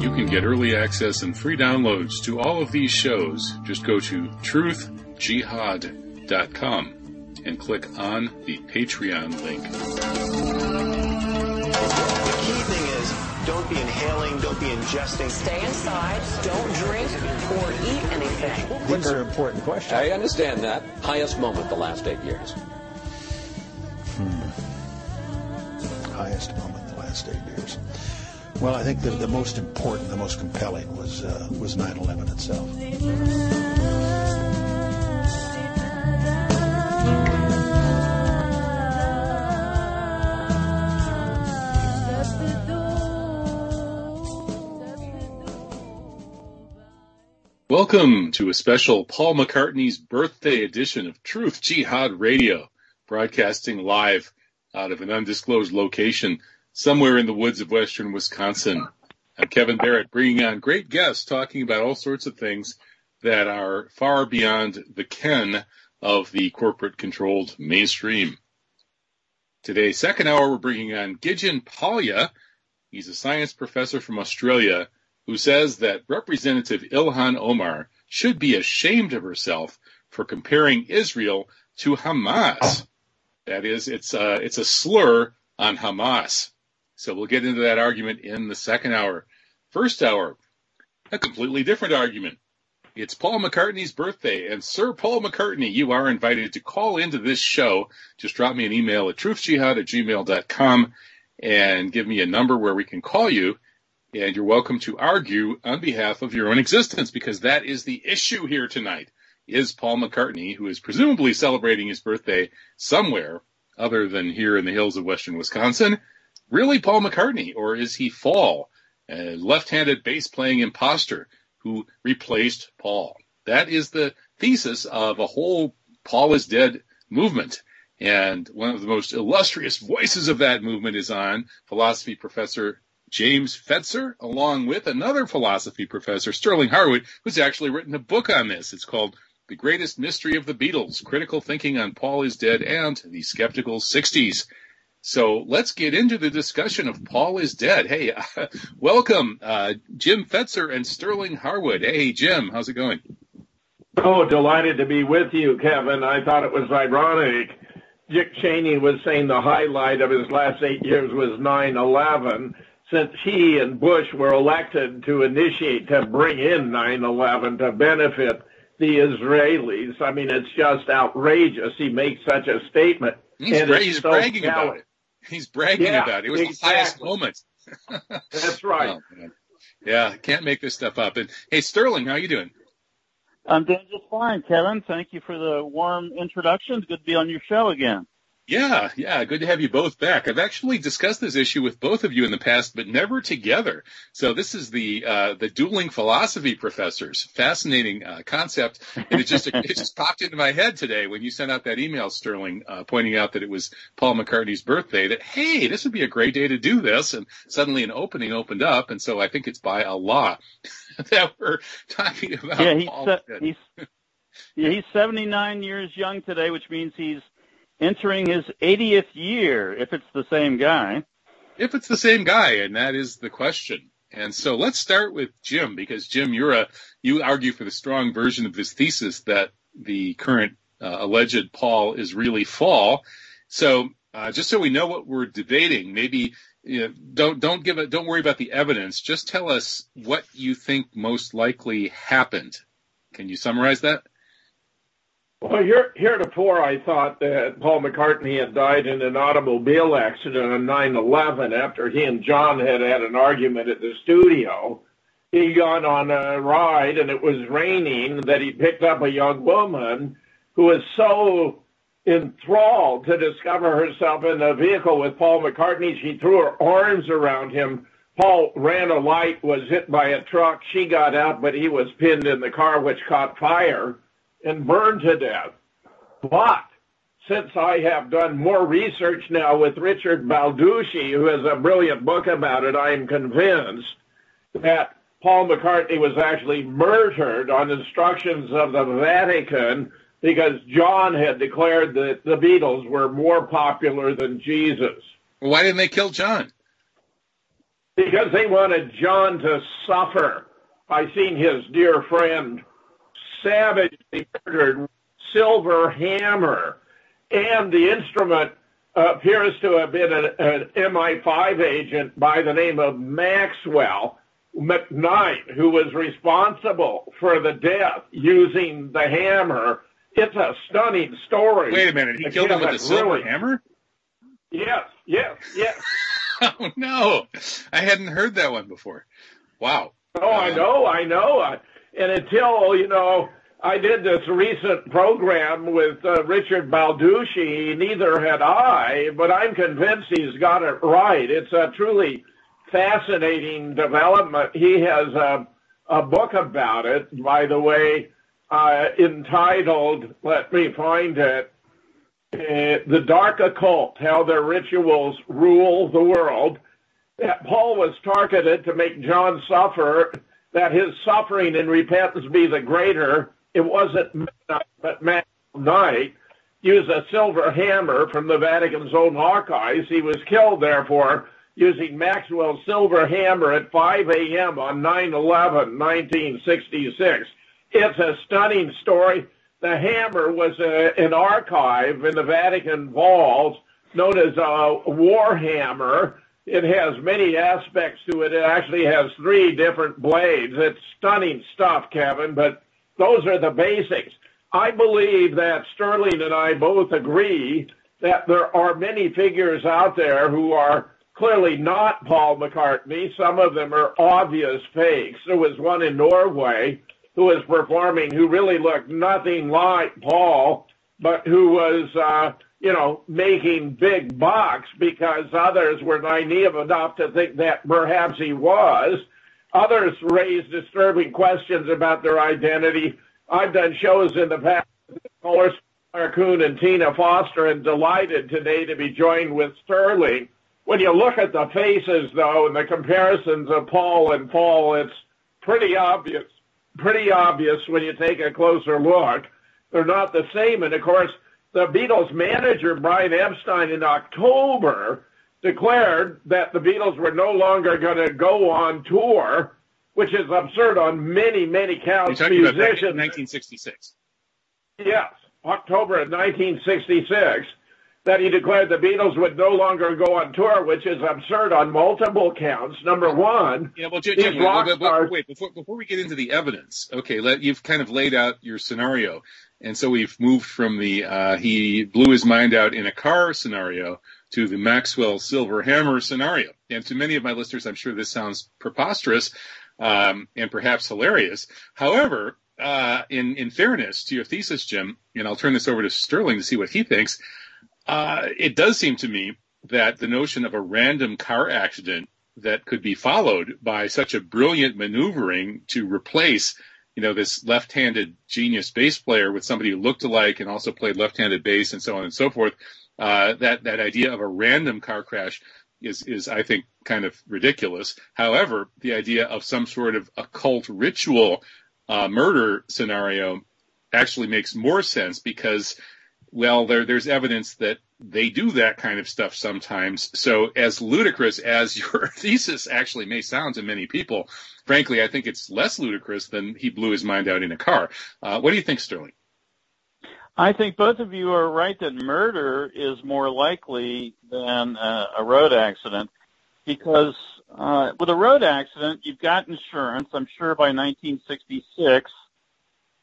You can get early access and free downloads to all of these shows. Just go to truthjihad.com and click on the Patreon link. The key thing is, don't be inhaling, don't be ingesting. Stay inside, don't drink or eat anything. These are important questions. I understand that. Highest moment the last 8 years. Highest moment in the last 8 years. Well, I think the most important, the most compelling was 9/11 itself. Welcome to a special Paul McCartney's birthday edition of Truth Jihad Radio, broadcasting live out of an undisclosed location somewhere in the woods of western Wisconsin. I'm Kevin Barrett, bringing on great guests, talking about all sorts of things that are far beyond the ken of the corporate-controlled mainstream. Today, second hour, we're bringing on Gideon Polya. He's a science professor from Australia who says that Representative Ilhan Omar should be ashamed of herself for comparing Israel to Hamas. That is, it's a slur on Hamas. So we'll get into that argument in the second hour. First hour, a completely different argument. It's Paul McCartney's birthday, and Sir Paul McCartney, you are invited to call into this show. Just drop me an email at truthjihad@gmail.com and give me a number where we can call you, and you're welcome to argue on behalf of your own existence, because that is the issue here tonight. Is Paul McCartney, who is presumably celebrating his birthday somewhere other than here in the hills of western Wisconsin, really Paul McCartney, or is he Fall, a left-handed bass-playing imposter who replaced Paul? That is the thesis of a whole Paul is Dead movement, and one of the most illustrious voices of that movement is on, philosophy professor James Fetzer, along with another philosophy professor, Sterling Harwood, who's actually written a book on this. It's called The Greatest Mystery of the Beatles, Critical Thinking on Paul is Dead and the Skeptical 60s. So let's get into the discussion of Paul is Dead. Hey, welcome, Jim Fetzer and Sterling Harwood. Hey, Jim, how's it going? Oh, delighted to be with you, Kevin. I thought it was ironic. Dick Cheney was saying the highlight of his last 8 years was 9/11, since he and Bush were elected to initiate, to bring in 9/11 to benefit the Israelis. I mean, it's just outrageous. He makes such a statement. He's so bragging about it. He's bragging about it. It was exactly the highest moment. That's right. Oh, yeah, can't make this stuff up. And hey, Sterling, how you doing? I'm doing just fine, Kevin. Thank you for the warm introductions. Good to be on your show again. Yeah, good to have you both back. I've actually discussed this issue with both of you in the past, but never together. So this is the dueling philosophy professors. Fascinating concept, and it just popped into my head today when you sent out that email, Sterling, pointing out that it was Paul McCartney's birthday, that, hey, this would be a great day to do this, and suddenly an opening opened up, and so I think it's by Allah that we're talking about Paul. He's 79 years young today, which means he's entering his 80th year, if it's the same guy. If it's the same guy, and that is the question. And so let's start with Jim, because Jim, you argue for the strong version of this thesis that the current alleged Paul is really Fall. So just so we know what we're debating, maybe don't worry about the evidence. Just tell us what you think most likely happened. Can you summarize that? Well, heretofore, I thought that Paul McCartney had died in an automobile accident on 9/11 after he and John had an argument at the studio. He got on a ride, and it was raining, that he picked up a young woman who was so enthralled to discover herself in a vehicle with Paul McCartney. She threw her arms around him. Paul ran a light, was hit by a truck. She got out, but he was pinned in the car, which caught fire and burned to death. But since I have done more research now with Richard Balducci, who has a brilliant book about it, I am convinced that Paul McCartney was actually murdered on instructions of the Vatican, because John had declared that the Beatles were more popular than Jesus. Well, why didn't they kill John? because they wanted John to suffer. I seen his dear friend savagely murdered with a silver hammer, and the instrument appears to have been an MI5 agent by the name of Maxwell Knight, who was responsible for the death using the hammer. It's a stunning story. Wait a minute, he killed him with a silver hammer? Yes. Oh, no. I hadn't heard that one before. Wow. Oh, I know. And until, you know, I did this recent program with Richard Balducci, neither had I, but I'm convinced he's got it right. It's a truly fascinating development. He has a book about it, by the way, entitled, let me find it, The Dark Occult, How Their Rituals Rule the World. That Paul was targeted to make John suffer, that his suffering and repentance be the greater. It wasn't midnight, but Maxwell Knight used a silver hammer from the Vatican's own archives. He was killed, therefore, using Maxwell's silver hammer at 5 a.m. on 9/11/1966. It's a stunning story. The hammer was an archive in the Vatican vaults known as a war hammer. It has many aspects to it. It actually has 3 different blades. It's stunning stuff, Kevin, but those are the basics. I believe that Sterling and I both agree that there are many figures out there who are clearly not Paul McCartney. Some of them are obvious fakes. There was one in Norway who was performing who really looked nothing like Paul, but who was making big bucks because others were naive enough to think that perhaps he was. Others raised disturbing questions about their identity. I've done shows in the past with Claire Kuhn and Tina Foster, and delighted today to be joined with Sterling. When you look at the faces, though, and the comparisons of Paul and Paul, it's pretty obvious when you take a closer look. They're not the same, and, of course, the Beatles manager, Brian Epstein, in October declared that the Beatles were no longer going to go on tour, which is absurd on many, many counts. You're talking musicians. About 1966. Yes, October of 1966, that he declared the Beatles would no longer go on tour, which is absurd on multiple counts. Number one, wait, before we get into the evidence, okay, you've kind of laid out your scenario. And so we've moved from the he blew his mind out in a car scenario to the Maxwell Silver Hammer scenario. And to many of my listeners, I'm sure this sounds preposterous and perhaps hilarious. However, in fairness to your thesis, Jim, and I'll turn this over to Sterling to see what he thinks, it does seem to me that the notion of a random car accident that could be followed by such a brilliant maneuvering to replace this left-handed genius bass player with somebody who looked alike and also played left-handed bass and so on and so forth, that idea of a random car crash is, I think, kind of ridiculous. However, the idea of some sort of occult ritual murder scenario actually makes more sense because, well, there's evidence that they do that kind of stuff sometimes. So as ludicrous as your thesis actually may sound to many people, frankly, I think it's less ludicrous than he blew his mind out in a car. What do you think, Sterling? I think both of you are right that murder is more likely than a road accident because with a road accident, you've got insurance. I'm sure by 1966,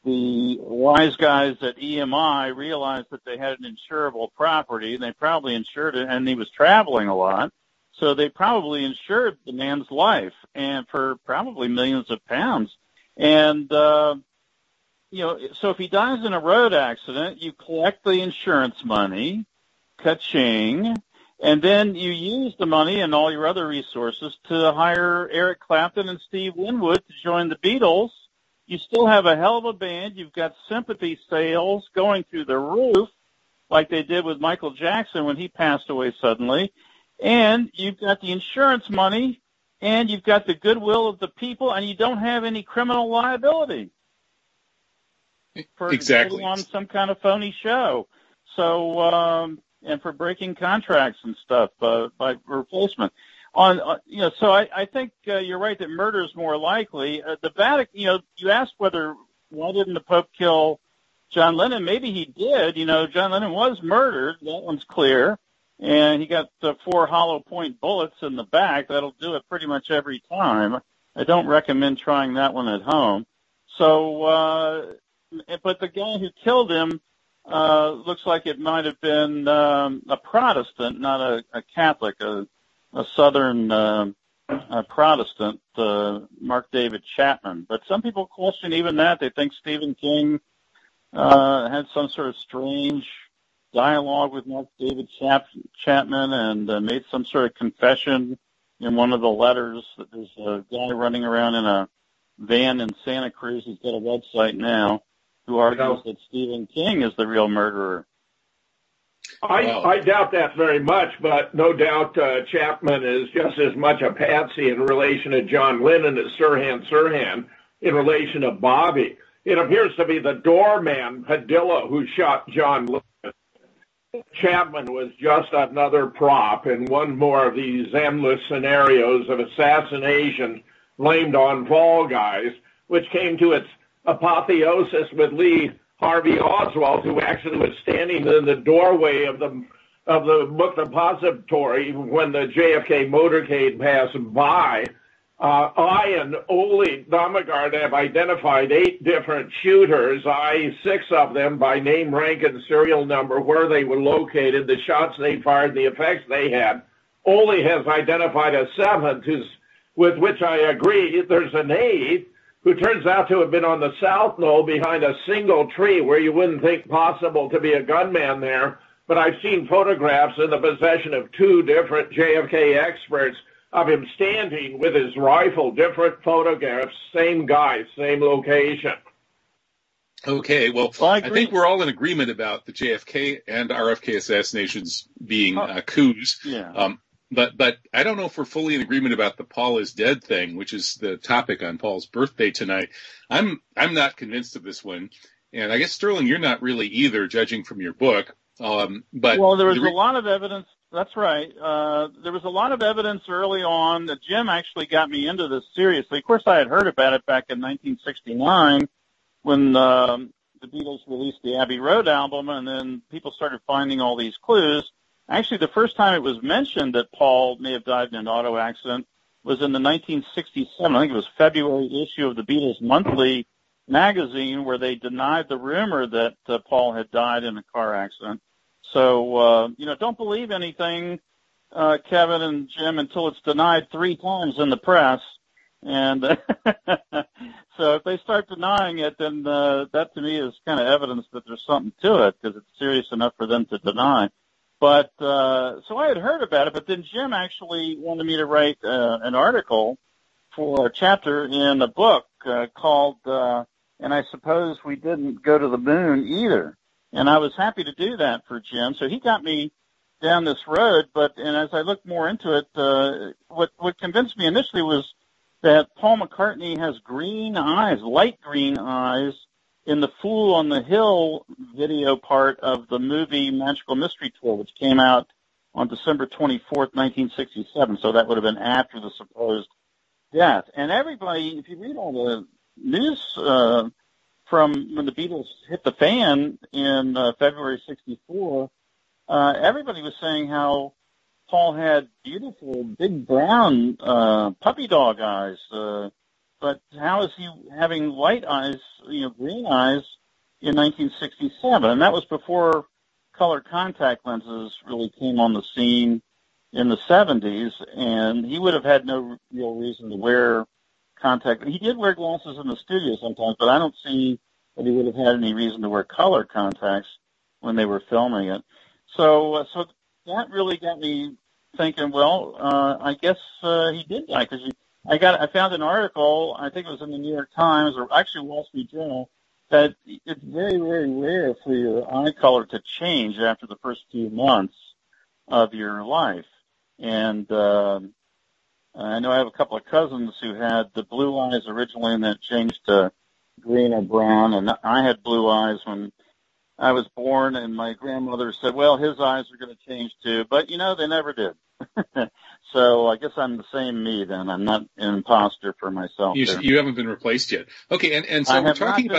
the wise guys at EMI realized that they had an insurable property, and they probably insured it, and he was traveling a lot, so they probably insured the man's life and for probably millions of pounds. And, so if he dies in a road accident, you collect the insurance money, ka-ching, and then you use the money and all your other resources to hire Eric Clapton and Steve Winwood to join the Beatles. You still have a hell of a band. You've got sympathy sales going through the roof like they did with Michael Jackson when he passed away suddenly. And you've got the insurance money, and you've got the goodwill of the people, and you don't have any criminal liability for exactly on some kind of phony show. So, and for breaking contracts and stuff by replacement. So I think you're right that murder is more likely. The Vatican, you asked why didn't the Pope kill John Lennon? Maybe he did. John Lennon was murdered. That one's clear. And he got the 4 hollow point bullets in the back. That'll do it pretty much every time. I don't recommend trying that one at home. So, but the guy who killed him, looks like it might have been, a Protestant, not a Catholic, a Southern, a Protestant, Mark David Chapman. But some people question even that. They think Stephen King, had some sort of strange dialogue with Mark David Chapman and made some sort of confession in one of the letters. There's a guy running around in a van in Santa Cruz who's got a website now who argues that Stephen King is the real murderer. I doubt that very much, but no doubt Chapman is just as much a patsy in relation to John Lennon as Sirhan in relation to Bobby. It appears to be the doorman, Padilla, who shot John Lennon. Chapman was just another prop in one more of these endless scenarios of assassination blamed on fall guys, which came to its apotheosis with Lee Harvey Oswald, who actually was standing in the doorway of the book depository when the JFK motorcade passed by. I and Ole Domegard have identified 8 different shooters, i.e. 6 of them by name, rank, and serial number, where they were located, the shots they fired, the effects they had. Ole has identified a 7th, with which I agree. There's an 8th who turns out to have been on the South Knoll behind a single tree where you wouldn't think possible to be a gunman there, but I've seen photographs in the possession of 2 different JFK experts of him standing with his rifle, different photographs, same guy, same location. Okay, well I think we're all in agreement about the JFK and RFK assassinations being coups. Yeah. But I don't know if we're fully in agreement about the Paul is dead thing, which is the topic on Paul's birthday tonight. I'm not convinced of this one, and I guess, Sterling, you're not really either, judging from your book. There was a lot of evidence. That's right. There was a lot of evidence early on that Jim actually got me into this seriously. Of course, I had heard about it back in 1969 when the Beatles released the Abbey Road album, and then people started finding all these clues. Actually, the first time it was mentioned that Paul may have died in an auto accident was in the 1967, I think it was February issue of the Beatles Monthly magazine, where they denied the rumor that Paul had died in a car accident. So, don't believe anything, Kevin and Jim, until it's denied 3 times in the press. And so if they start denying it, then that to me is kind of evidence that there's something to it, because it's serious enough for them to deny. But so I had heard about it, but then Jim actually wanted me to write an article for a chapter in a book called And I Suppose We Didn't Go to the Moon Either. And I was happy to do that for Jim. So he got me down this road, and as I looked more into it, what convinced me initially was that Paul McCartney has green eyes, light green eyes, in the Fool on the Hill video part of the movie Magical Mystery Tour, which came out on December 24th, 1967. So that would have been after the supposed death. And everybody, if you read all the news, from when the Beatles hit the fan in February 1964, everybody was saying how Paul had beautiful, big brown puppy dog eyes. But how is he having light eyes, green eyes, in 1967? And that was before color contact lenses really came on the scene in the 70s, and he would have had no real reason to wear contact. He did wear glasses in the studio sometimes, but I don't see that he would have had any reason to wear color contacts when they were filming it. So that really got me thinking. Well, I guess he did die, because I found an article. I think it was in the New York Times, or actually Wall Street Journal, that it's very, very rare for your eye color to change after the first few months of your life, and I know I have a couple of cousins who had the blue eyes originally and then it changed to green or brown, and I had blue eyes when I was born, and my grandmother said, well, his eyes are going to change too. But, you know, they never did. So I guess I'm the same me then. I'm not an imposter for myself. You haven't been replaced yet. Okay, and so we're talking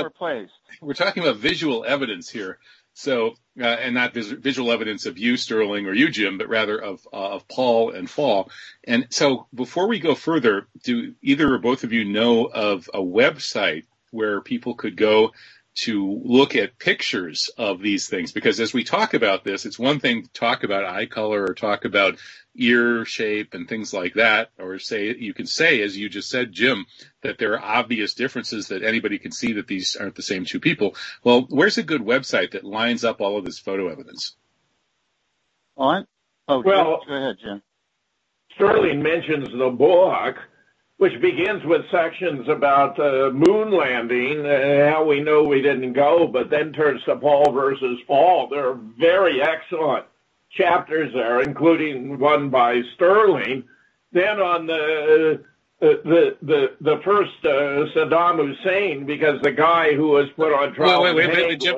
about visual evidence here. So, and not visual evidence of you, Sterling, or you, Jim, but rather of Paul and Fall. And so before we go further, do either or both of you know of a website where people could go to look at pictures of these things? Because as we talk about this, it's one thing to talk about eye color or talk about ear shape and things like that, or say you can say, as you just said, Jim, that there are obvious differences that anybody can see that these aren't the same two people. Well, where's a good website that lines up all of this photo evidence? All right. Oh, well, go ahead, Jim. Sterling mentions the book, which begins with sections about moon landing and how we know we didn't go, but then turns to Paul versus Fall. They're very excellent chapters there, including one by Sterling. Then on the first Saddam Hussein, because the guy who was put on trial. Well, wait, Jim,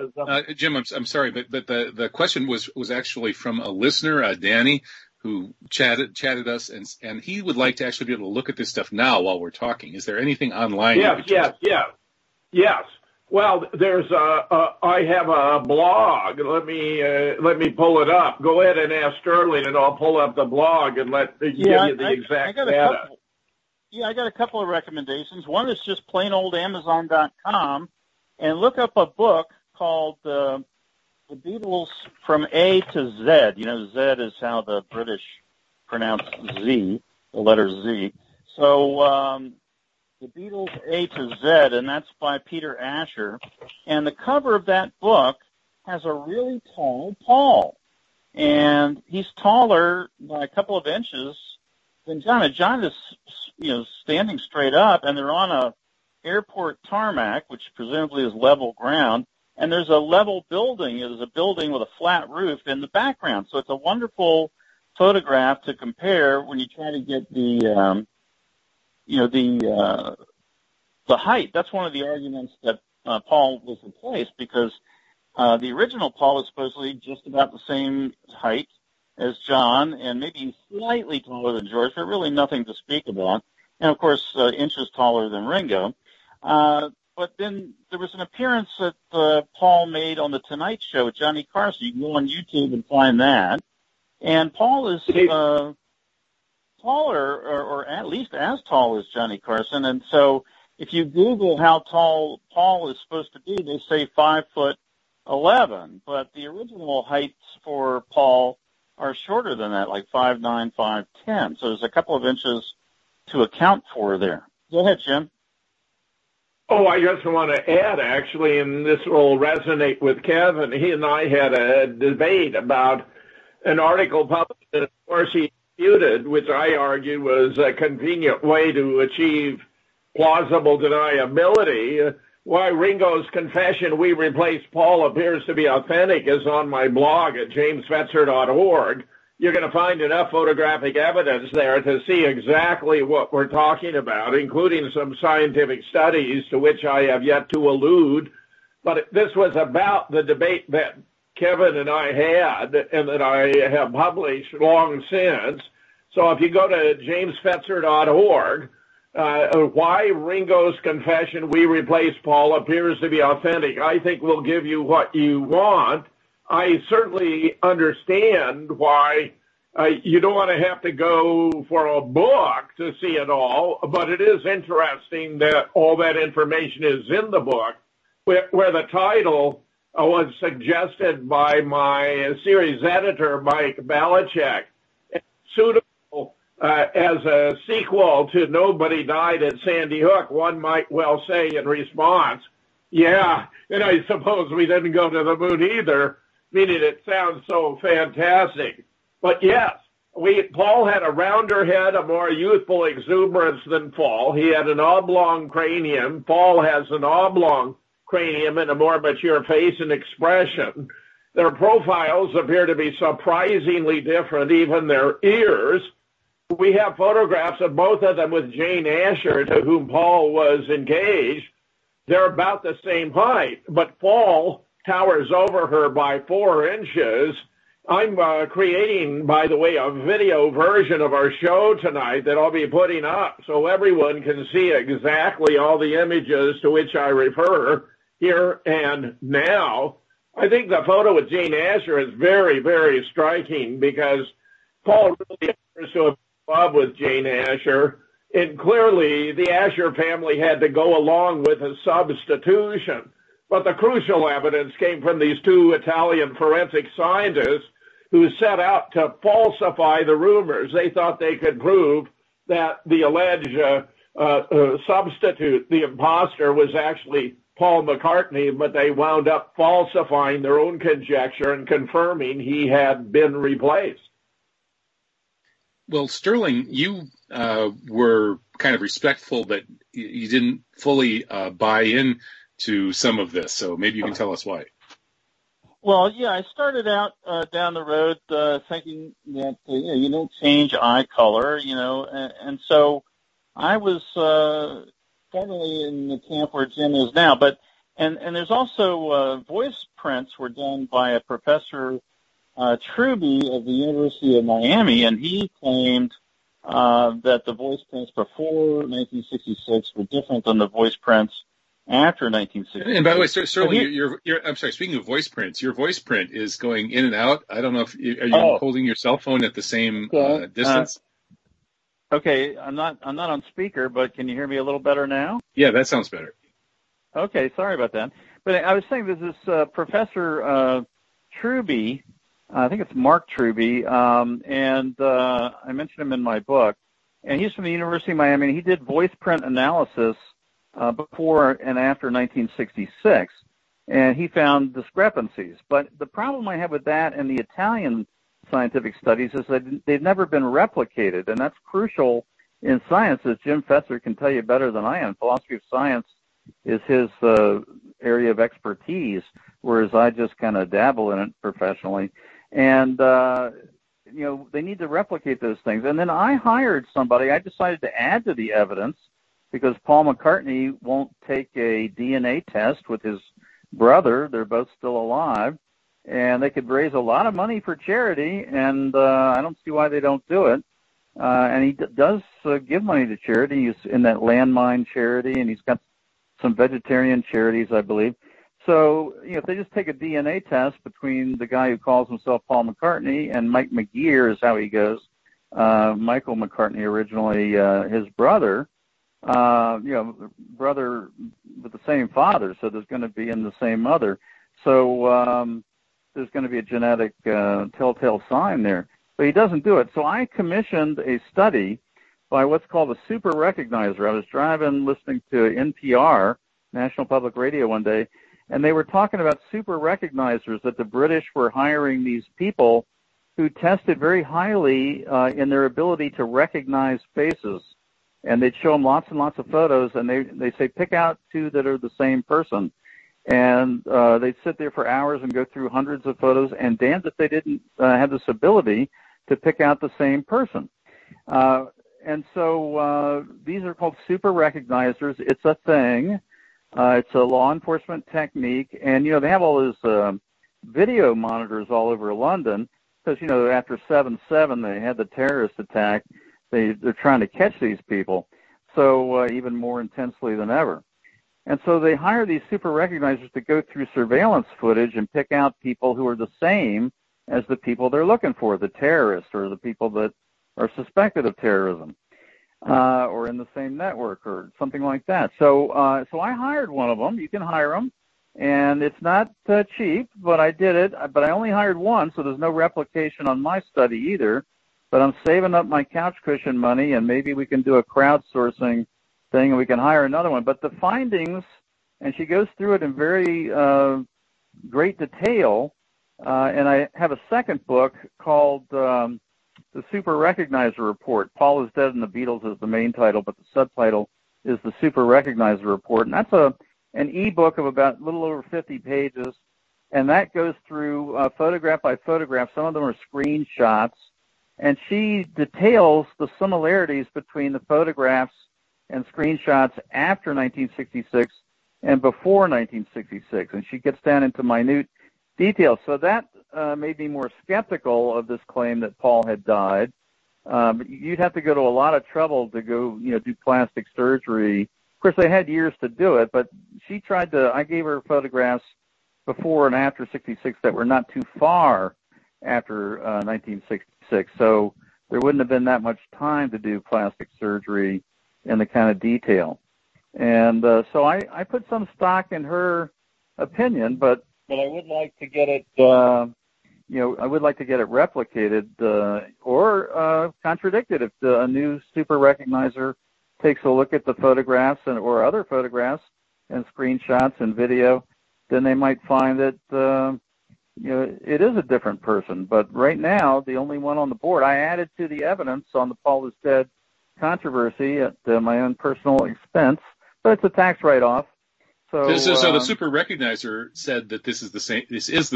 Jim, I'm sorry, but the question was actually from a listener, Danny, who chatted us, and he would like to actually be able to look at this stuff now while we're talking. Is there anything online? Yes. Well, there's I have a blog. Let me pull it up. Go ahead and ask Sterling, and I'll pull up the blog and give you the exact data. I got a couple of recommendations. One is just plain old Amazon.com, and look up a book called The Beatles from A to Z. You know, Z is how the British pronounce Z, the letter Z. So The Beatles A to Z, and that's by Peter Asher. And the cover of that book has a really tall Paul. And he's taller by a couple of inches than John. And John is, standing straight up, and they're on an airport tarmac, which presumably is level ground. And there's a level building. It is a building with a flat roof in the background. So it's a wonderful photograph to compare when you try to get the height. That's one of the arguments that Paul was replaced, because the original Paul was supposedly just about the same height as John, and maybe slightly taller than George, but really nothing to speak about. And, of course, inches taller than Ringo. But then there was an appearance that Paul made on The Tonight Show with Johnny Carson. You can go on YouTube and find that. And Paul is taller, or at least as tall as Johnny Carson. And so if you Google how tall Paul is supposed to be, they say 5'11". But the original heights for Paul are shorter than that, like 5'9", 5'10". So there's a couple of inches to account for there. Go ahead, Jim. Oh, I just want to add, actually, and this will resonate with Kevin. He and I had a debate about an article published, and of course he disputed, which I argued was a convenient way to achieve plausible deniability. Why Ringo's confession, "We replaced Paul," appears to be authentic is on my blog at jamesfetzer.org. You're going to find enough photographic evidence there to see exactly what we're talking about, including some scientific studies to which I have yet to allude. But this was about the debate that Kevin and I had and that I have published long since. So if you go to jamesfetzer.org, why Ringo's confession, "We replace Paul," appears to be authentic, I think will give you what you want. I certainly understand why you don't want to have to go for a book to see it all, but it is interesting that all that information is in the book, where the title was suggested by my series editor, Mike Balachek, suitable as a sequel to Nobody Died at Sandy Hook. One might well say in response, yeah, and I suppose we didn't go to the moon either, meaning it sounds so fantastic. But yes, Paul had a rounder head, a more youthful exuberance than Paul. He had an oblong cranium. Paul has an oblong cranium and a more mature face and expression. Their profiles appear to be surprisingly different, even their ears. We have photographs of both of them with Jane Asher, to whom Paul was engaged. They're about the same height, but Paul towers over her by 4 inches. I'm creating, by the way, a video version of our show tonight that I'll be putting up so everyone can see exactly all the images to which I refer here and now. I think the photo with Jane Asher is very, very striking because Paul really appears to have been in love with Jane Asher, and clearly the Asher family had to go along with a substitution. But the crucial evidence came from these two Italian forensic scientists who set out to falsify the rumors. They thought they could prove that the alleged substitute, the imposter, was actually Paul McCartney, but they wound up falsifying their own conjecture and confirming he had been replaced. Well, Sterling, you were kind of respectful, but you didn't fully buy in to some of this, so maybe you can tell us why. Well, yeah, I started out down the road thinking that you don't change eye color, and so I was formerly in the camp where Jim is now. But and there's also voice prints were done by a professor Truby of the University of Miami, and he claimed that the voice prints before 1966 were different than the voice prints after 1960. And by the way, Sterling, I'm sorry, speaking of voice prints, your voice print is going in and out. I don't know if you holding your cell phone at the same distance? Okay, I'm not on speaker, but can you hear me a little better now? Yeah, that sounds better. Okay, sorry about that. But I was saying there's this Professor Truby, I think it's Mark Truby, and I mentioned him in my book, and he's from the University of Miami, and he did voice print analysis before and after 1966, and he found discrepancies. But the problem I have with that and the Italian scientific studies is that they've never been replicated, and that's crucial in science, as Jim Fetzer can tell you better than I am. Philosophy of science is his area of expertise, whereas I just kind of dabble in it professionally. And, they need to replicate those things. And then I hired somebody. I decided to add to the evidence, because Paul McCartney won't take a DNA test with his brother. They're both still alive, and they could raise a lot of money for charity, and I don't see why they don't do it. And he does give money to charity. He's in that landmine charity, and he's got some vegetarian charities, I believe. So, if they just take a DNA test between the guy who calls himself Paul McCartney and Mike McGeer is how he goes, Michael McCartney originally, his brother, brother with the same father, so there's going to be in the same mother. So there's going to be a genetic telltale sign there. But he doesn't do it. So I commissioned a study by what's called a super recognizer. I was driving, listening to NPR, National Public Radio, one day, and they were talking about super recognizers, that the British were hiring these people who tested very highly in their ability to recognize faces. And they'd show them lots and lots of photos, and they say, pick out two that are the same person. And they'd sit there for hours and go through hundreds of photos, and damned if they didn't have this ability to pick out the same person. And so these are called super recognizers. It's a thing. It's a law enforcement technique. And, they have all those video monitors all over London because, after 7/7 they had the terrorist attack. They're trying to catch these people, so even more intensely than ever. And so they hire these super recognizers to go through surveillance footage and pick out people who are the same as the people they're looking for, the terrorists or the people that are suspected of terrorism or in the same network or something like that. So I hired one of them. You can hire them, and it's not cheap, but I did it. But I only hired one, so there's no replication on my study either. But I'm saving up my couch cushion money, and maybe we can do a crowdsourcing thing, and we can hire another one. But the findings, and she goes through it in very great detail, and I have a second book called The Super Recognizer Report. Paul is Dead and the Beatles is the main title, but the subtitle is The Super Recognizer Report. And that's an e-book of about a little over 50 pages, and that goes through photograph by photograph. Some of them are screenshots. And she details the similarities between the photographs and screenshots after 1966 and before 1966, and she gets down into minute details. So that made me more skeptical of this claim that Paul had died. But you'd have to go to a lot of trouble to go, do plastic surgery. Of course, they had years to do it, but she tried to. I gave her photographs before and after 66 that were not too far after 1966, so there wouldn't have been that much time to do plastic surgery in the kind of detail. And so I put some stock in her opinion, but I would like to get it, I would like to get it replicated or contradicted if a new super recognizer takes a look at the photographs and or other photographs and screenshots and video. Then they might find that it is a different person. But right now, the only one on the board. I added to the evidence on the Paul is dead controversy at my own personal expense, but it's a tax write-off. So the super recognizer said that this is the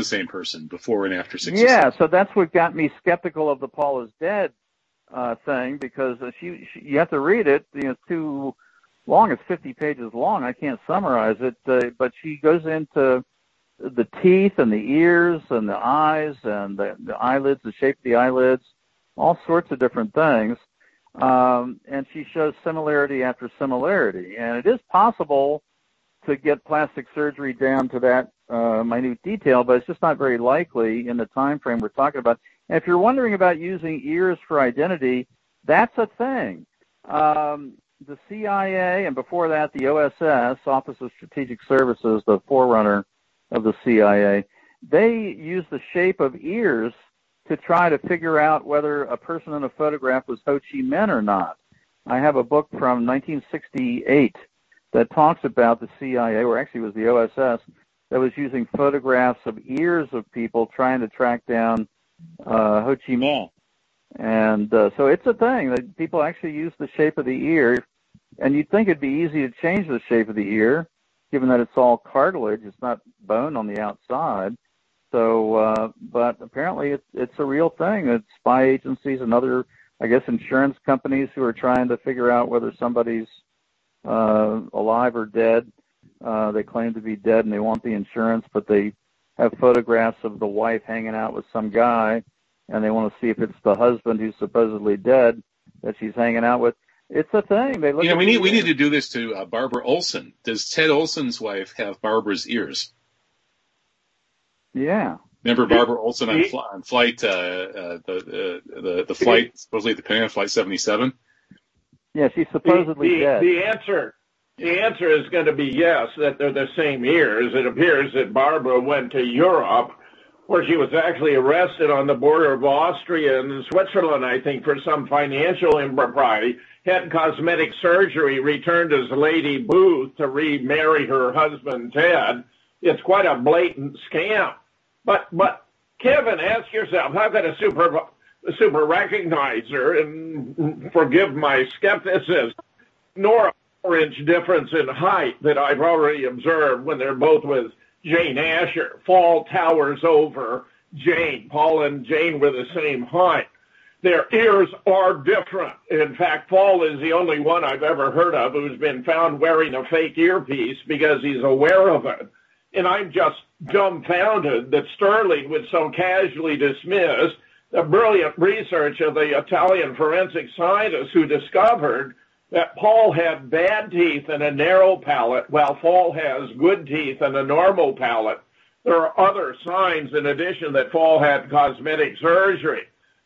same person before and after 66. Yeah, so that's what got me skeptical of the Paul is dead thing, because she you have to read it. It's too long. It's 50 pages long. I can't summarize it, but she goes into the teeth and the ears and the eyes and the eyelids, the shape of the eyelids, all sorts of different things. And she shows similarity after similarity. And it is possible to get plastic surgery down to that minute detail, but it's just not very likely in the time frame we're talking about. And if you're wondering about using ears for identity, that's a thing. The CIA, and before that the OSS, Office of Strategic Services, the forerunner of the CIA, they used the shape of ears to try to figure out whether a person in a photograph was Ho Chi Minh or not. I have a book from 1968 that talks about the CIA, or actually it was the OSS, that was using photographs of ears of people trying to track down Ho Chi Minh. And so it's a thing that people actually use the shape of the ear, and you'd think it'd be easy to change the shape of the ear, given that it's all cartilage, it's not bone on the outside. So, but apparently it's a real thing. It's spy agencies and other, I guess, insurance companies who are trying to figure out whether somebody's alive or dead. They claim to be dead and they want the insurance, but they have photographs of the wife hanging out with some guy, and they want to see if it's the husband who's supposedly dead that she's hanging out with. It's a thing. They look. We need to do this to Barbara Olson. Does Ted Olson's wife have Barbara's ears? Yeah. Remember Barbara Olson on flight the flight supposedly the Pan Am flight 77. Yeah, she's supposedly dead. The answer is going to be yes, that they're the same ears. It appears that Barbara went to Europe, where she was actually arrested on the border of Austria and Switzerland, I think, for some financial impropriety, had cosmetic surgery, returned as Lady Booth to remarry her husband, Ted. It's quite a blatant scam. But Kevin, ask yourself, how could a super recognizer, and forgive my skepticism, nor a 4-inch difference in height that I've already observed when they're both with Jane Asher, fall towers over Jane. Paul and Jane were the same height. Their ears are different. In fact, Paul is the only one I've ever heard of who's been found wearing a fake earpiece because he's aware of it. And I'm just dumbfounded that Sterling would so casually dismiss the brilliant research of the Italian forensic scientists who discovered that Paul had bad teeth and a narrow palate, while Paul has good teeth and a normal palate. There are other signs in addition that Paul had cosmetic surgery.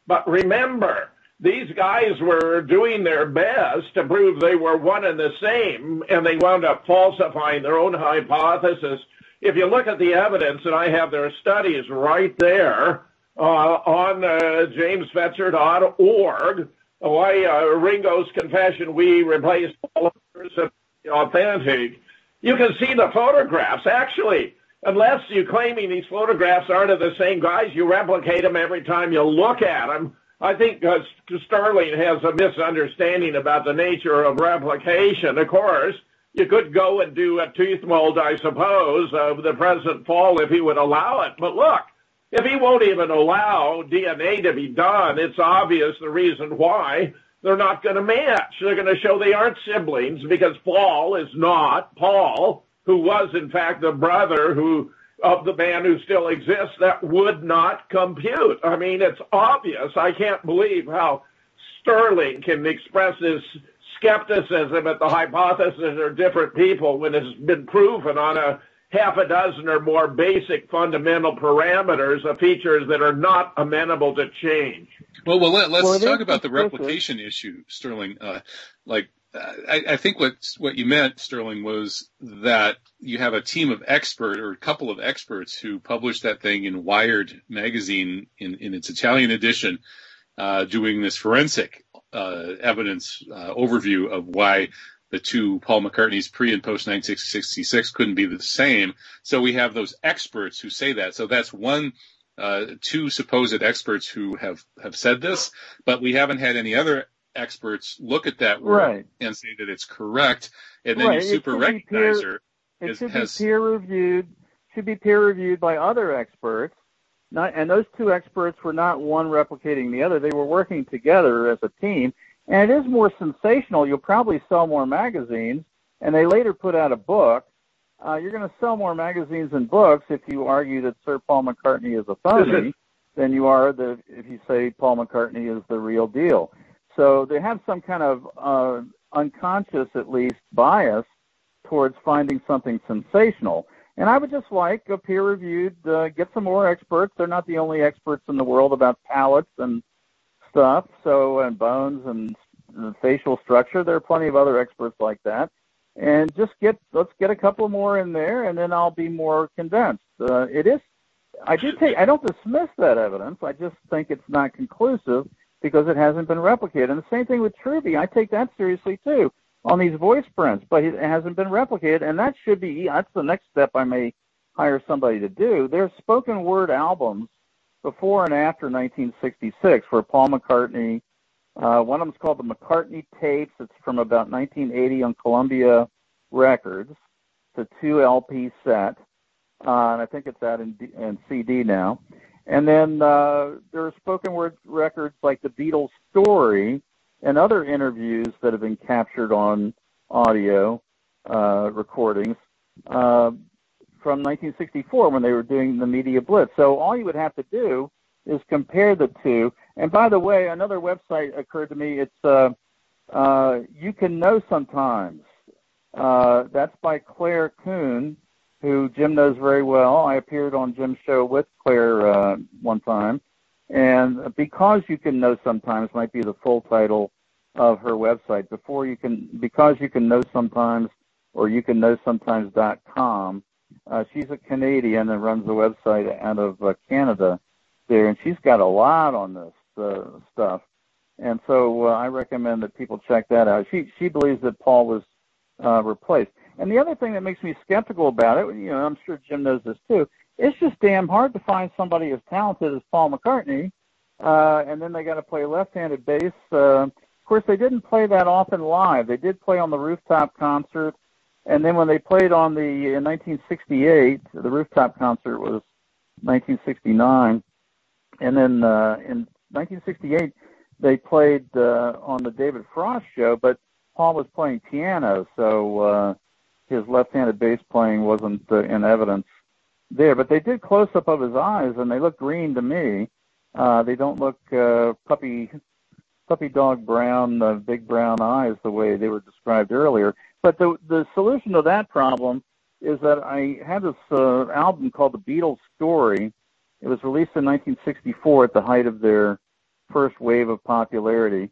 But remember, these guys were doing their best to prove they were one and the same, and they wound up falsifying their own hypothesis. If you look at the evidence, and I have their studies right there on jamesfetzer.org, why Ringo's confession, we replaced all others as authentic. You can see the photographs. Actually, unless you're claiming these photographs aren't of the same guys, you replicate them every time you look at them. I think Sterling has a misunderstanding about the nature of replication. Of course, you could go and do a tooth mold, I suppose, of the present Paul if he would allow it. But look. If he won't even allow DNA to be done, it's obvious the reason why they're not going to match. They're going to show they aren't siblings because Paul is not Paul, who was, in fact, the brother who of the band who still exists, that would not compute. I mean, it's obvious. I can't believe how Sterling can express his skepticism at the hypothesis of different people when it's been proven on a half a dozen or more basic fundamental parameters of features that are not amenable to change. Well, let's talk about the replication issue, Sterling. I think what you meant, Sterling, was that you have a team of expert or a couple of experts who published that thing in Wired magazine in its Italian edition, doing this forensic evidence overview of why the two Paul McCartneys pre and post 1966 couldn't be the same. So we have those experts who say that. So that's one. Two supposed experts who have said this, but we haven't had any other experts look at that work and say that it's correct. And then your super recognizer should be peer reviewed by other experts. And those two experts were not one replicating the other. They were working together as a team. And it is more sensational. You'll probably sell more magazines. And they later put out a book. You're going to sell more magazines and books if you argue that Sir Paul McCartney is a phony than you are if you say Paul McCartney is the real deal. So they have some kind of unconscious, at least, bias towards finding something sensational. And I would just like a peer-reviewed, get some more experts. They're not the only experts in the world about pallets and stuff, and bones and facial structure. There are plenty of other experts like that. And let's get a couple more in there, and then I'll be more condensed. I don't dismiss that evidence. I just think it's not conclusive because it hasn't been replicated. And the same thing with Truby. I take that seriously too on these voice prints, but it hasn't been replicated. And that should be. That's the next step I may hire somebody to do. There's spoken word albums before and after 1966 for Paul McCartney. One of them is called the McCartney Tapes. It's from about 1980 on Columbia Records. It's a 2-LP set, and I think it's out in CD now. And then there are spoken word records like The Beatles Story and other interviews that have been captured on audio recordings from 1964 when they were doing the Media Blitz. So all you would have to do is compare the two. And by the way, another website occurred to me. It's You Can Know Sometimes. That's by Claire Kuhn, who Jim knows very well. I appeared on Jim's show with Claire one time. And Because You Can Know Sometimes might be the full title of her website. Because You Can Know Sometimes or YouCanKnowSometimes.com. She's a Canadian and runs the website out of Canada there. And she's got a lot on this. Stuff, and so I recommend that people check that out. She believes that Paul was replaced. And the other thing that makes me skeptical about it, I'm sure Jim knows this too. It's just damn hard to find somebody as talented as Paul McCartney, and then they got to play left-handed bass. Of course, they didn't play that often live. They did play on the rooftop concert, and then when they played in 1968, the rooftop concert was 1969, and then in 1968, they played on the David Frost show, but Paul was playing piano, so his left-handed bass playing wasn't in evidence there. But they did close-up of his eyes, and they look green to me. They don't look puppy dog brown, big brown eyes the way they were described earlier. But the solution to that problem is that I had this album called The Beatles Story. It was released in 1964 at the height of their first wave of popularity,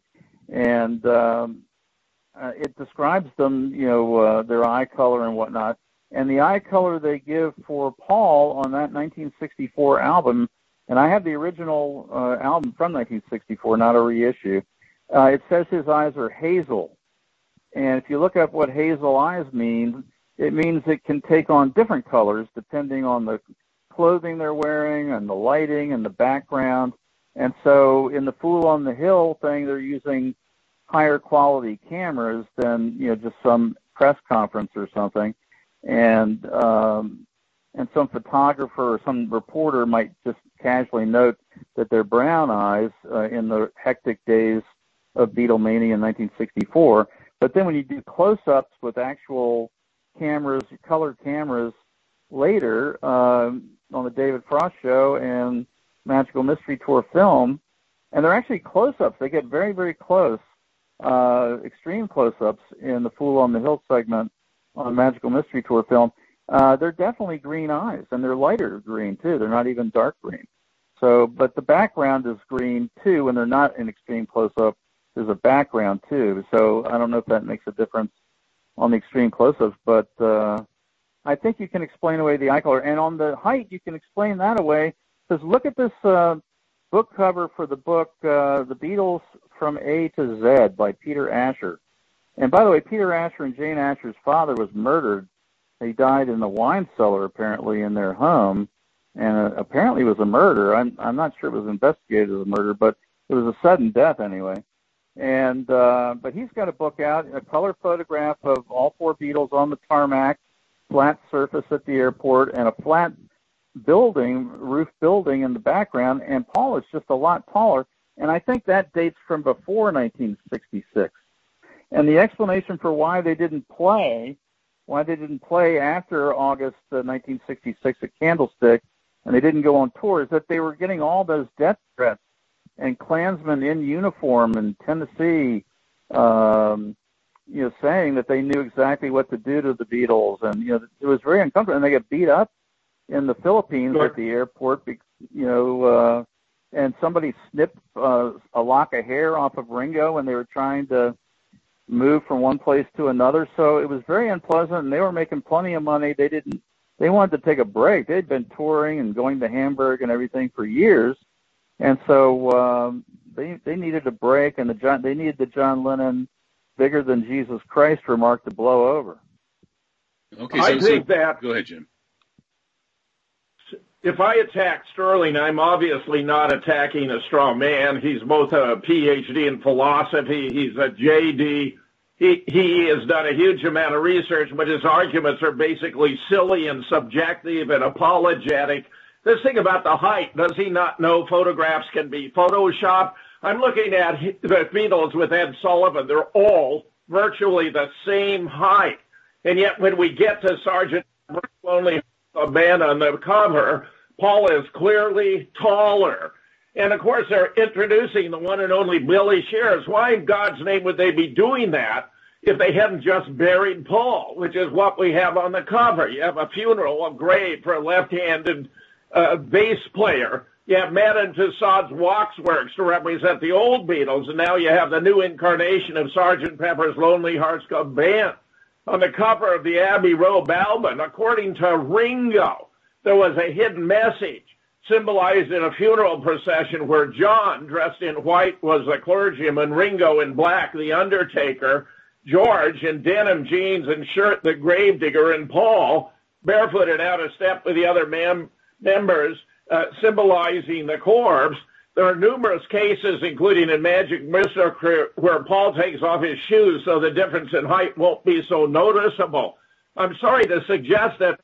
and it describes them, their eye color and whatnot. And the eye color they give for Paul on that 1964 album, and I have the original album from 1964, not a reissue, it says his eyes are hazel. And if you look up what hazel eyes mean, it means it can take on different colors depending on the clothing they're wearing and the lighting and the background. And so in the Fool on the Hill thing, they're using higher quality cameras than just some press conference or something, and some photographer or some reporter might just casually note that they're brown eyes in the hectic days of Beatlemania in 1964. But then when you do close-ups with actual cameras, color cameras, later on the David Frost Show and Magical Mystery Tour film, and they're actually close-ups. They get very, very close, extreme close-ups in the Fool on the Hill segment on Magical Mystery Tour film. They're definitely green eyes, and they're lighter green, too. They're not even dark green. So, but the background is green, too, and they're not in extreme close-up. There's a background, too. So I don't know if that makes a difference on the extreme close-ups, but I think you can explain away the eye color. And on the height, you can explain that away, because look at this book cover for the book, The Beatles from A to Z by Peter Asher. And by the way, Peter Asher and Jane Asher's father was murdered. He died in the wine cellar, apparently, in their home, and apparently it was a murder. I'm not sure it was investigated as a murder, but it was a sudden death anyway. And but he's got a book out, a color photograph of all four Beatles on the tarmac, flat surface at the airport, and a flat building, roof building in the background, and Paul is just a lot taller, and I think that dates from before 1966. And the explanation for why they didn't play after August 1966 at Candlestick, and they didn't go on tour, is that they were getting all those death threats and Klansmen in uniform in Tennessee, saying that they knew exactly what to do to the Beatles, and it was very uncomfortable. And they got beat up in the Philippines at the airport, and somebody snipped a lock of hair off of Ringo when they were trying to move from one place to another. So it was very unpleasant, and they were making plenty of money. They wanted to take a break. They'd been touring and going to Hamburg and everything for years, and so they needed a break, and they needed the John Lennon bigger than Jesus Christ remark to blow over. Okay, I think that. Go ahead, Jim. If I attack Sterling, I'm obviously not attacking a strong man. He's both a Ph.D. in philosophy. He's a J.D. He has done a huge amount of research, but his arguments are basically silly and subjective and apologetic. This thing about the height, does he not know photographs can be photoshopped? I'm looking at the Beatles with Ed Sullivan. They're all virtually the same height. And yet when we get to Sgt. Pepper's Lonely Hearts Band on the cover, Paul is clearly taller. And, of course, they're introducing the one and only Billy Shears. Why in God's name would they be doing that if they hadn't just buried Paul, which is what we have on the cover? You have a funeral, a grave for a left-handed bass player. You have Madame Tussaud's Waxworks to represent the old Beatles, and now you have the new incarnation of Sgt. Pepper's Lonely Hearts Club Band on the cover of the Abbey Road album. According to Ringo, there was a hidden message symbolized in a funeral procession where John, dressed in white, was the clergyman, Ringo in black, the undertaker, George in denim jeans and shirt, the gravedigger, and Paul, barefooted out of step with the other members, symbolizing the corpse. There are numerous cases, including in Magic Mystery, where Paul takes off his shoes so the difference in height won't be so noticeable. I'm sorry to suggest that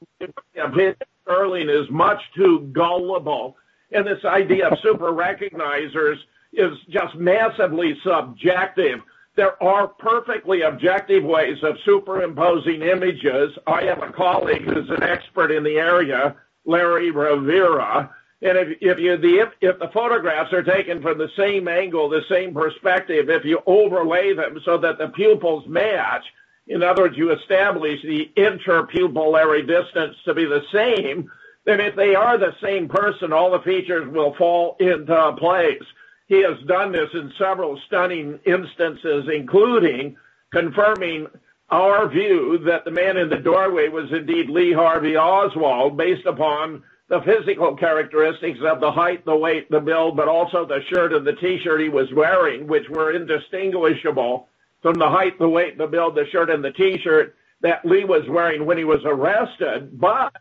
Sterling is much too gullible, and this idea of super recognizers is just massively subjective. There are perfectly objective ways of superimposing images. I have a colleague who's an expert in the area, Larry Rivera, and if the photographs are taken from the same angle, the same perspective, if you overlay them so that the pupils match, in other words, you establish the interpupillary distance to be the same, then if they are the same person, all the features will fall into place. He has done this in several stunning instances, including confirming our view that the man in the doorway was indeed Lee Harvey Oswald, based upon the physical characteristics of the height, the weight, the build, but also the shirt and the T-shirt he was wearing, which were indistinguishable from the height, the weight, the build, the shirt, and the T-shirt that Lee was wearing when he was arrested. But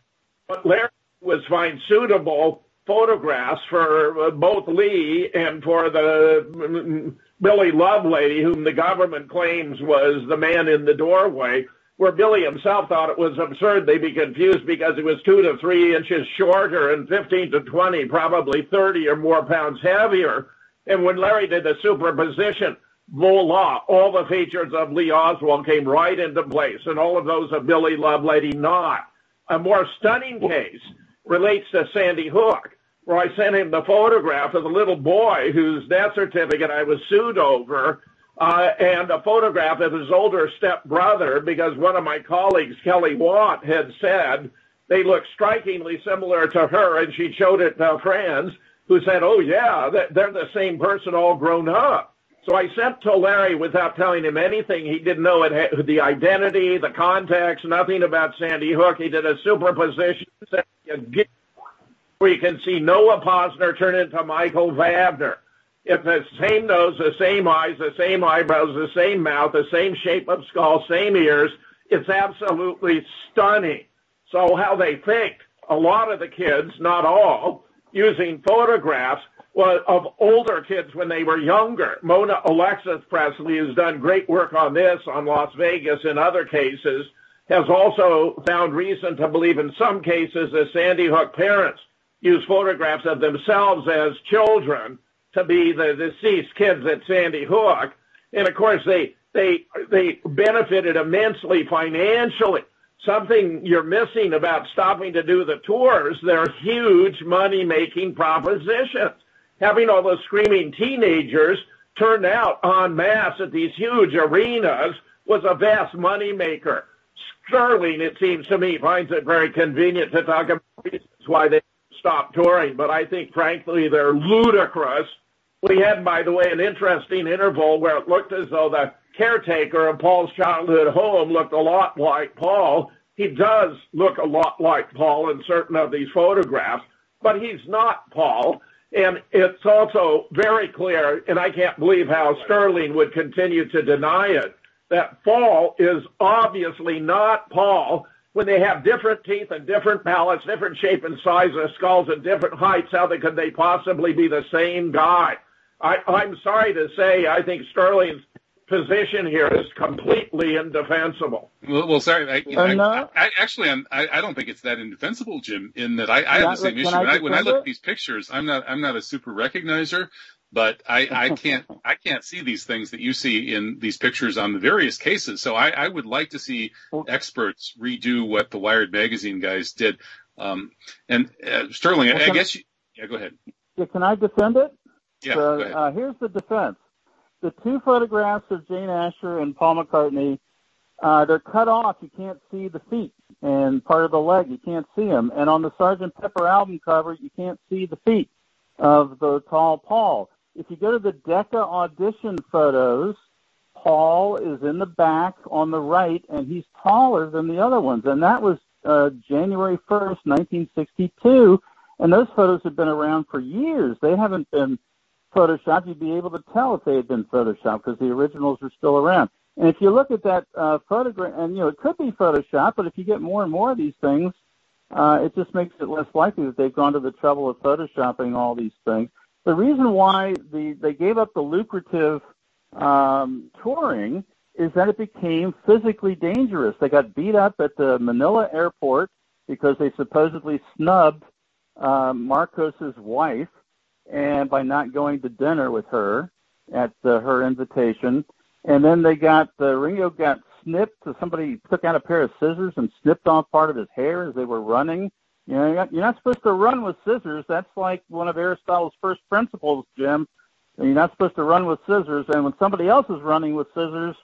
Larry was find suitable photographs for both Lee and for the Billy Lovelady, whom the government claims was the man in the doorway, where Billy himself thought it was absurd they'd be confused because he was 2 to 3 inches shorter and 15 to 20, probably 30 or more pounds heavier. And when Larry did the superposition voila, all the features of Lee Oswald came right into place, and all of those of Billy Lovelady not. A more stunning case relates to Sandy Hook, where I sent him the photograph of the little boy whose death certificate I was sued over, and a photograph of his older stepbrother, because one of my colleagues, Kelly Watt, had said they looked strikingly similar to her, and she showed it to friends who said, oh, yeah, they're the same person all grown up. So I sent to Larry without telling him anything. He didn't know it, the identity, the context, nothing about Sandy Hook. He did a superposition where you can see Noah Posner turn into Michael Vavner. It's the same nose, the same eyes, the same eyebrows, the same mouth, the same shape of skull, same ears. It's absolutely stunning. So how they faked a lot of the kids, not all, using photographs of older kids when they were younger. Mona Alexis Presley has done great work on this, on Las Vegas and other cases, has also found reason to believe in some cases that Sandy Hook parents use photographs of themselves as children to be the deceased kids at Sandy Hook. And, of course, they benefited immensely financially. Something you're missing about stopping to do the tours, they're huge money-making propositions. Having all those screaming teenagers turned out en masse at these huge arenas was a vast moneymaker. Sterling, it seems to me, finds it very convenient to talk about reasons why they stopped touring, but I think, frankly, they're ludicrous. We had, by the way, an interesting interval where it looked as though the caretaker of Paul's childhood home looked a lot like Paul. He does look a lot like Paul in certain of these photographs, but he's not Paul. And it's also very clear, and I can't believe how Sterling would continue to deny it, that Paul is obviously not Paul. When they have different teeth and different palates, different shape and size of skulls and different heights, how could they possibly be the same guy? I'm sorry to say, I think Sterling's position here is completely indefensible. Well, sorry. I don't think it's that indefensible, Jim, in that I have the same issue. When I look at these pictures, I'm not a super recognizer, but I can't see these things that you see in these pictures on the various cases. So I would like to see experts redo what the Wired magazine guys did. Sterling, I guess you... Yeah, go ahead. Yeah, can I defend it? Yeah, go ahead. Here's the defense. The two photographs of Jane Asher and Paul McCartney, they're cut off. You can't see the feet and part of the leg. You can't see them. And on the Sgt. Pepper album cover, you can't see the feet of the tall Paul. If you go to the Decca audition photos, Paul is in the back on the right, and he's taller than the other ones. And that was January 1st, 1962. And those photos have been around for years. They haven't been Photoshop, you'd be able to tell if they had been Photoshopped because the originals are still around. And if you look at that photograph, and, you know, it could be Photoshopped, but if you get more and more of these things, it just makes it less likely that they've gone to the trouble of Photoshopping all these things. The reason why they gave up the lucrative touring is that it became physically dangerous. They got beat up at the Manila airport because they supposedly snubbed Marcos's wife, and by not going to dinner with her at her invitation. And then Ringo got snipped. Somebody took out a pair of scissors and snipped off part of his hair as they were running. You know, you're not supposed to run with scissors. That's like one of Aristotle's first principles, Jim. You're not supposed to run with scissors. And when somebody else is running with scissors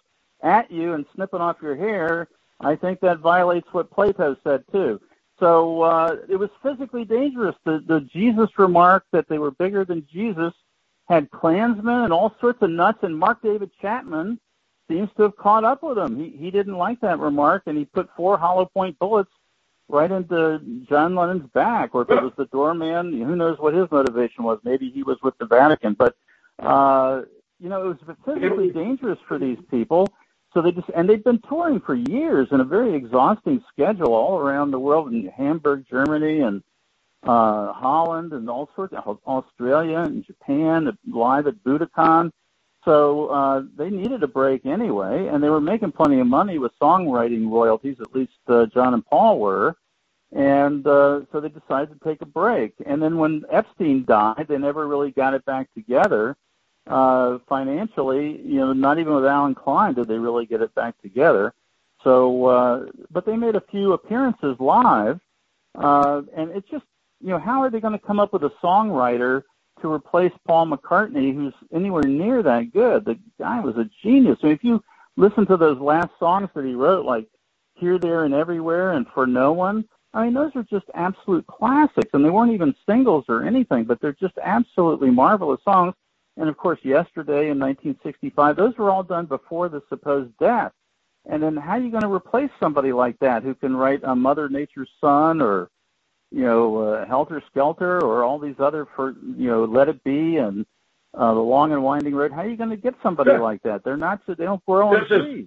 at you and snipping off your hair, I think that violates what Plato said, too. So it was physically dangerous. The Jesus remark that they were bigger than Jesus had Klansmen and all sorts of nuts, and Mark David Chapman seems to have caught up with him. He didn't like that remark, and he put 4 hollow-point bullets right into John Lennon's back, or if it was the doorman, who knows what his motivation was. Maybe he was with the Vatican. But, you know, it was physically dangerous for these people. So they've been touring for years in a very exhausting schedule all around the world, in Hamburg, Germany, and Holland, and all sorts of Australia and Japan, live at Budokan. So they needed a break anyway, and they were making plenty of money with songwriting royalties, at least John and Paul were. And so they decided to take a break. And then when Epstein died, they never really got it back together. financially, you know, not even with Alan Klein did they really get it back together. So, but they made a few appearances live, and it's just, you know, how are they going to come up with a songwriter to replace Paul McCartney, who's anywhere near that good? The guy was a genius. I mean, if you listen to those last songs that he wrote, like Here, There, and Everywhere and For No One, I mean, those are just absolute classics, and they weren't even singles or anything, but they're just absolutely marvelous songs. And, of course, Yesterday in 1965, those were all done before the supposed death. And then how are you going to replace somebody like that who can write Mother Nature's Son or, you know, Helter Skelter or all these other, for, you know, Let It Be and The Long and Winding Road? How are you going to get somebody like that? They're not, they don't grow on trees.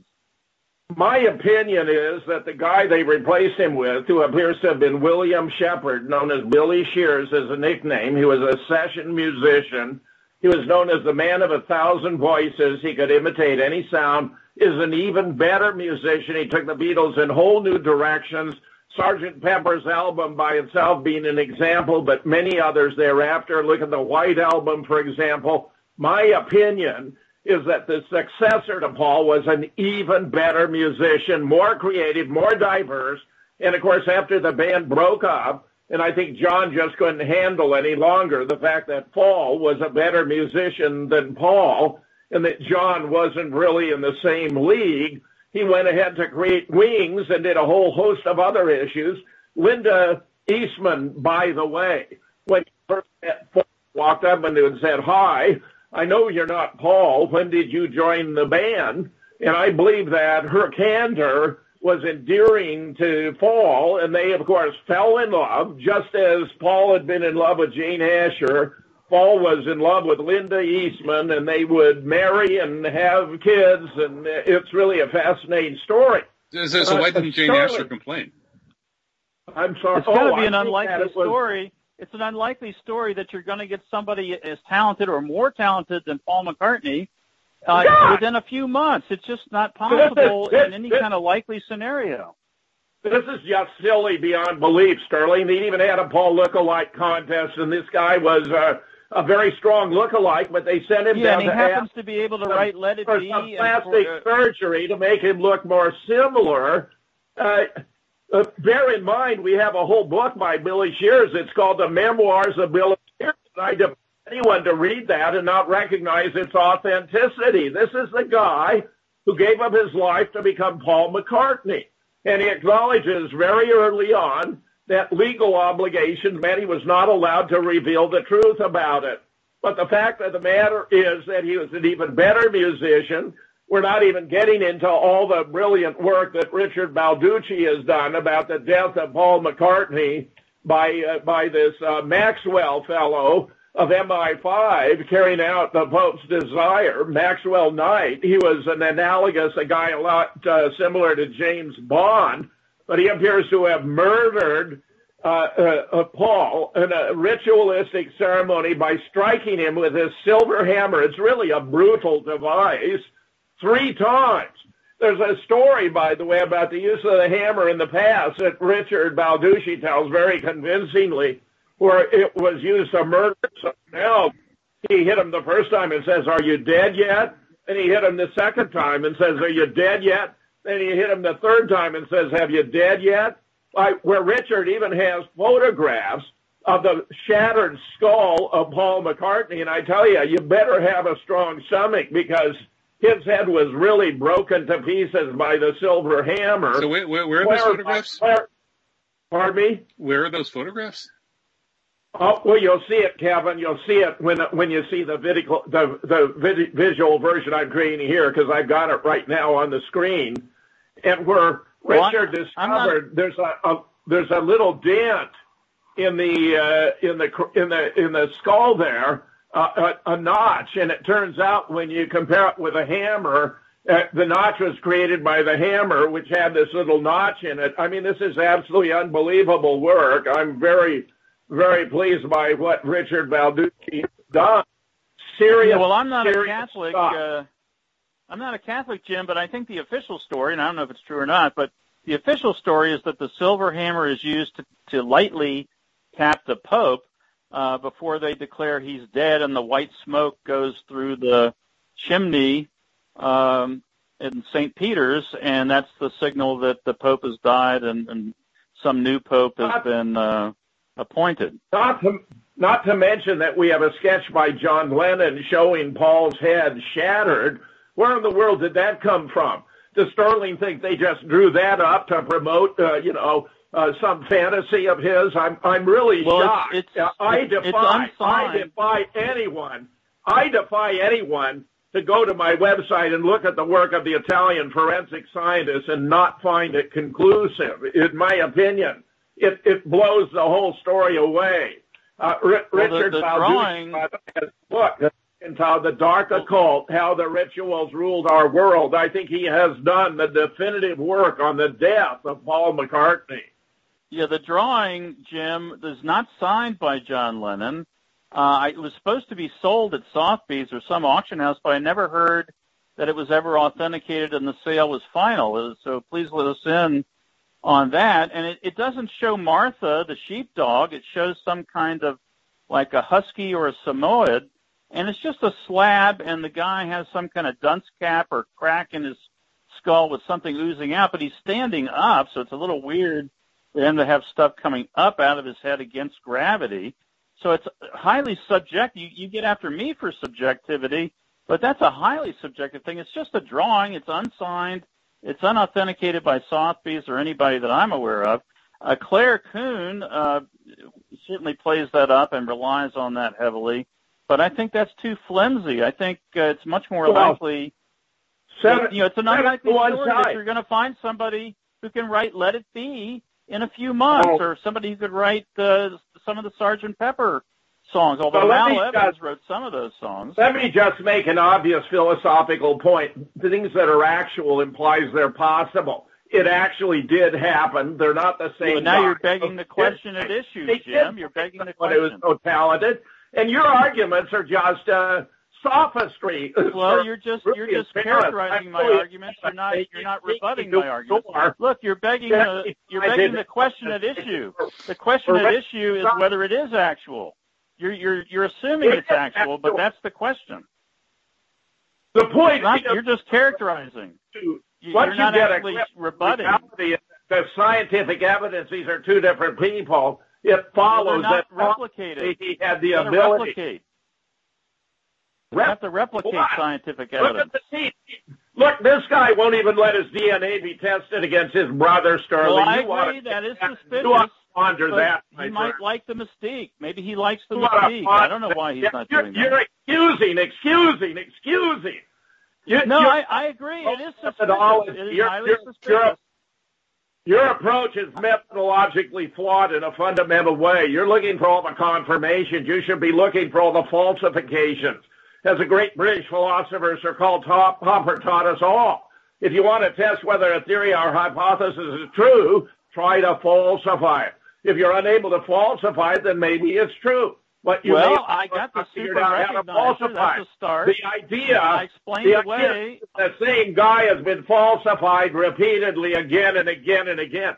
My opinion is that the guy they replaced him with, who appears to have been William Shepard, known as Billy Shears as a nickname, he was a session musician. He was known as the man of 1,000 voices. He could imitate any sound. Is an even better musician. He took the Beatles in whole new directions. Sgt. Pepper's album by itself being an example, but many others thereafter. Look at the White Album, for example. My opinion is that the successor to Paul was an even better musician, more creative, more diverse. And, of course, after the band broke up, and I think John just couldn't handle any longer the fact that Paul was a better musician than Paul and that John wasn't really in the same league, he went ahead to create Wings and did a whole host of other issues. Linda Eastman, by the way, when first walked up and said, "Hi, I know you're not Paul. When did you join the band?" And I believe that her candor was endearing to Paul, and they, of course, fell in love, just as Paul had been in love with Jane Asher. Paul was in love with Linda Eastman, and they would marry and have kids, and it's really a fascinating story. So why didn't Jane Asher complain? I'm sorry. It's got to be an unlikely story. It's an unlikely story that you're going to get somebody as talented or more talented than Paul McCartney within a few months. It's just not possible in any kind of likely scenario. This is just silly beyond belief, Sterling. They even had a Paul lookalike contest, and this guy was a very strong lookalike, but they sent him down to happens to be able to write Let It Be some plastic surgery to make him look more similar. Bear in mind, we have a whole book by Billy Shears. It's called The Memoirs of Billy Shears. I defy anyone to read that and not recognize its authenticity. This is the guy who gave up his life to become Paul McCartney. And he acknowledges very early on that legal obligations meant he was not allowed to reveal the truth about it. But the fact of the matter is that he was an even better musician. We're not even getting into all the brilliant work that Richard Balducci has done about the death of Paul McCartney by this Maxwell fellow of MI5 carrying out the Pope's desire, Maxwell Knight. He was an analogous, a guy a lot similar to James Bond, but he appears to have murdered Paul in a ritualistic ceremony by striking him with his silver hammer. It's really a brutal device. 3 times. There's a story, by the way, about the use of the hammer in the past that Richard Balducci tells very convincingly, where it was used to murder someone else. He hit him the first time and says, "Are you dead yet?" And he hit him the second time and says, "Are you dead yet?" Then he hit him the third time and says, "Have you dead yet?" Where Richard even has photographs of the shattered skull of Paul McCartney. And I tell you, you better have a strong stomach, because his head was really broken to pieces by the silver hammer. So where are those photographs? Pardon me? Where are those photographs? Oh, well, you'll see it, Kevin. You'll see it when you see the visual version I'm creating here, because I've got it right now on the screen. And where Richard discovered there's a little dent in the skull there. A notch, and it turns out when you compare it with a hammer, the notch was created by the hammer, which had this little notch in it. I mean, this is absolutely unbelievable work. I'm very, very pleased by what Richard Balducci has done. Serious. Well, I'm not a Catholic. I'm not a Catholic, Jim, but I think the official story, and I don't know if it's true or not, but the official story is that the silver hammer is used to lightly tap the Pope. before they declare he's dead and the white smoke goes through the chimney in St. Peter's, and that's the signal that the Pope has died and some new Pope has been appointed. Not to mention that we have a sketch by John Lennon showing Paul's head shattered. Where in the world did that come from? Does Sterling think they just drew that up to promote, some fantasy of his? I'm really shocked. I defy anyone to go to my website and look at the work of the Italian forensic scientists and not find it conclusive. In my opinion, it blows the whole story away. Richard Balducci has a book entitled The Dark Occult, How the Rituals Ruled Our World. I think he has done the definitive work on the death of Paul McCartney. Yeah, the drawing, Jim, is not signed by John Lennon. It was supposed to be sold at Sotheby's or some auction house, but I never heard that it was ever authenticated and the sale was final. So please let us in on that. And it doesn't show Martha, the sheepdog. It shows some kind of like a husky or a Samoyed. And it's just a slab, and the guy has some kind of dunce cap or crack in his skull with something oozing out, but he's standing up, so it's a little weird for him to have stuff coming up out of his head against gravity. So it's highly subjective. You get after me for subjectivity, but that's a highly subjective thing. It's just a drawing. It's unsigned. It's unauthenticated by Sotheby's or anybody that I'm aware of. Claire Kuhn certainly plays that up and relies on that heavily. But I think that's too flimsy. I think it's much more likely. It's an unlikely story that you're going to find somebody who can write "Let It Be" in a few months, or somebody who could write some of the Sgt. Pepper songs. Although Mal Evans wrote some of those songs. Let me just make an obvious philosophical point: things that are actual implies they're possible. It actually did happen. They're not the same. Well, now you're begging the question at issue, Jim. You're begging the question. It was so talented. And your arguments are just sophistry. Well, you're just characterizing my arguments. You're not rebutting my arguments. Look, you're begging the question at issue. The question at issue is whether it is actual. You're assuming it's actual, but that's the question. The point is you're just characterizing. You're not actually rebutting. The scientific evidence, these are two different people. It follows that he had the ability to replicate. You have to replicate scientific evidence. Look at the teeth. Look, this guy won't even let his DNA be tested against his brother, Sterling. Well, I agree. That is suspicious. He might like the mystique. Maybe he likes the mystique. I don't know why he's not doing that. You're excusing. I agree. It is suspicious. It is highly suspicious. Your approach is methodologically flawed in a fundamental way. You're looking for all the confirmations. You should be looking for all the falsifications. As a great British philosopher, Sir Karl Popper taught us all, if you want to test whether a theory or hypothesis is true, try to falsify it. If you're unable to falsify it, then maybe it's true. But I got the super recognizer. That's a start. The idea that the same guy has been falsified repeatedly again and again and again.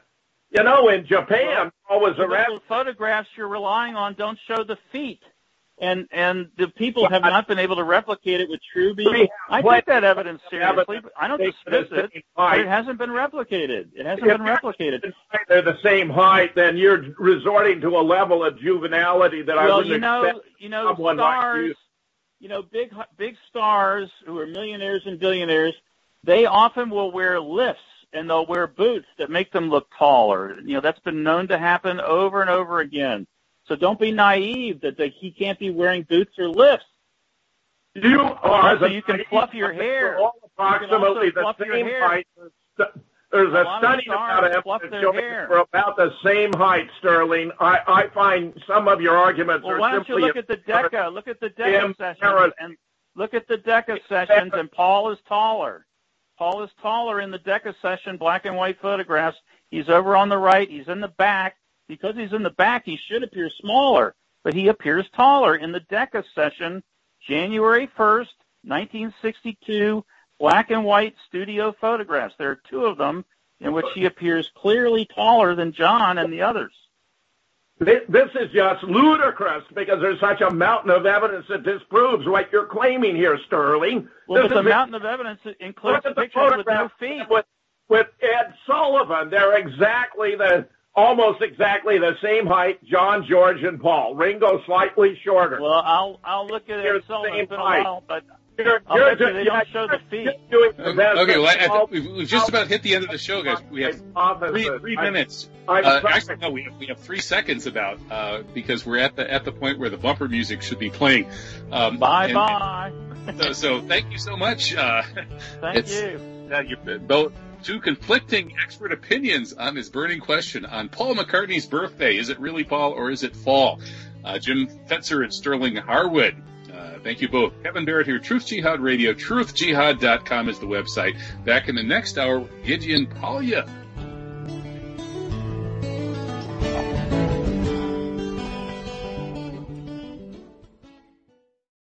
You know, in Japan, always around. The photographs you're relying on don't show the feet, and the people have not been able to replicate it with Truby. I take that evidence seriously. I don't dismiss it, but it hasn't been replicated. They're the same height, then you're resorting to a level of juvenility that I wouldn't expect. Someone stars, like you. Big stars who are millionaires and billionaires, they often will wear lifts and they'll wear boots that make them look taller. That's been known to happen over and over again. So don't be naive that he can't be wearing boots or lifts. You are. So you can fluff your hair. All approximately the same height. There's a study about evidence showing we're about the same height, Sterling. I find some of your arguments are simply. Well, why don't you look at the Decca? Look at the Decca sessions and look at the Decca sessions. And Paul is taller. Paul is taller in the Decca session. Black and white photographs. He's over on the right. He's in the back. Because he's in the back, he should appear smaller, but he appears taller. In the Decca session, January 1st, 1962, black and white studio photographs. There are two of them in which he appears clearly taller than John and the others. This is just ludicrous because there's such a mountain of evidence that disproves what you're claiming here, Sterling. Well, there's a mountain of evidence that includes pictures with no feet. With Ed Sullivan, they're almost exactly the same height, John, George, and Paul. Ringo slightly shorter. Well, I'll look at Ed Sullivan. It's been a while, but I'll bet you they don't show the feet. Okay, well, I think we've just about hit the end of the show, guys. We have three minutes. Actually, no, we have 3 seconds about because we're at the point where the bumper music should be playing. Bye. So thank you so much. Thank you. Both two conflicting expert opinions on this burning question on Paul McCartney's birthday. Is it really Paul or is it Fall? Jim Fetzer and Sterling Harwood. Thank you both. Kevin Barrett here, Truth Jihad Radio. Truthjihad.com is the website. Back in the next hour with Gideon Polya.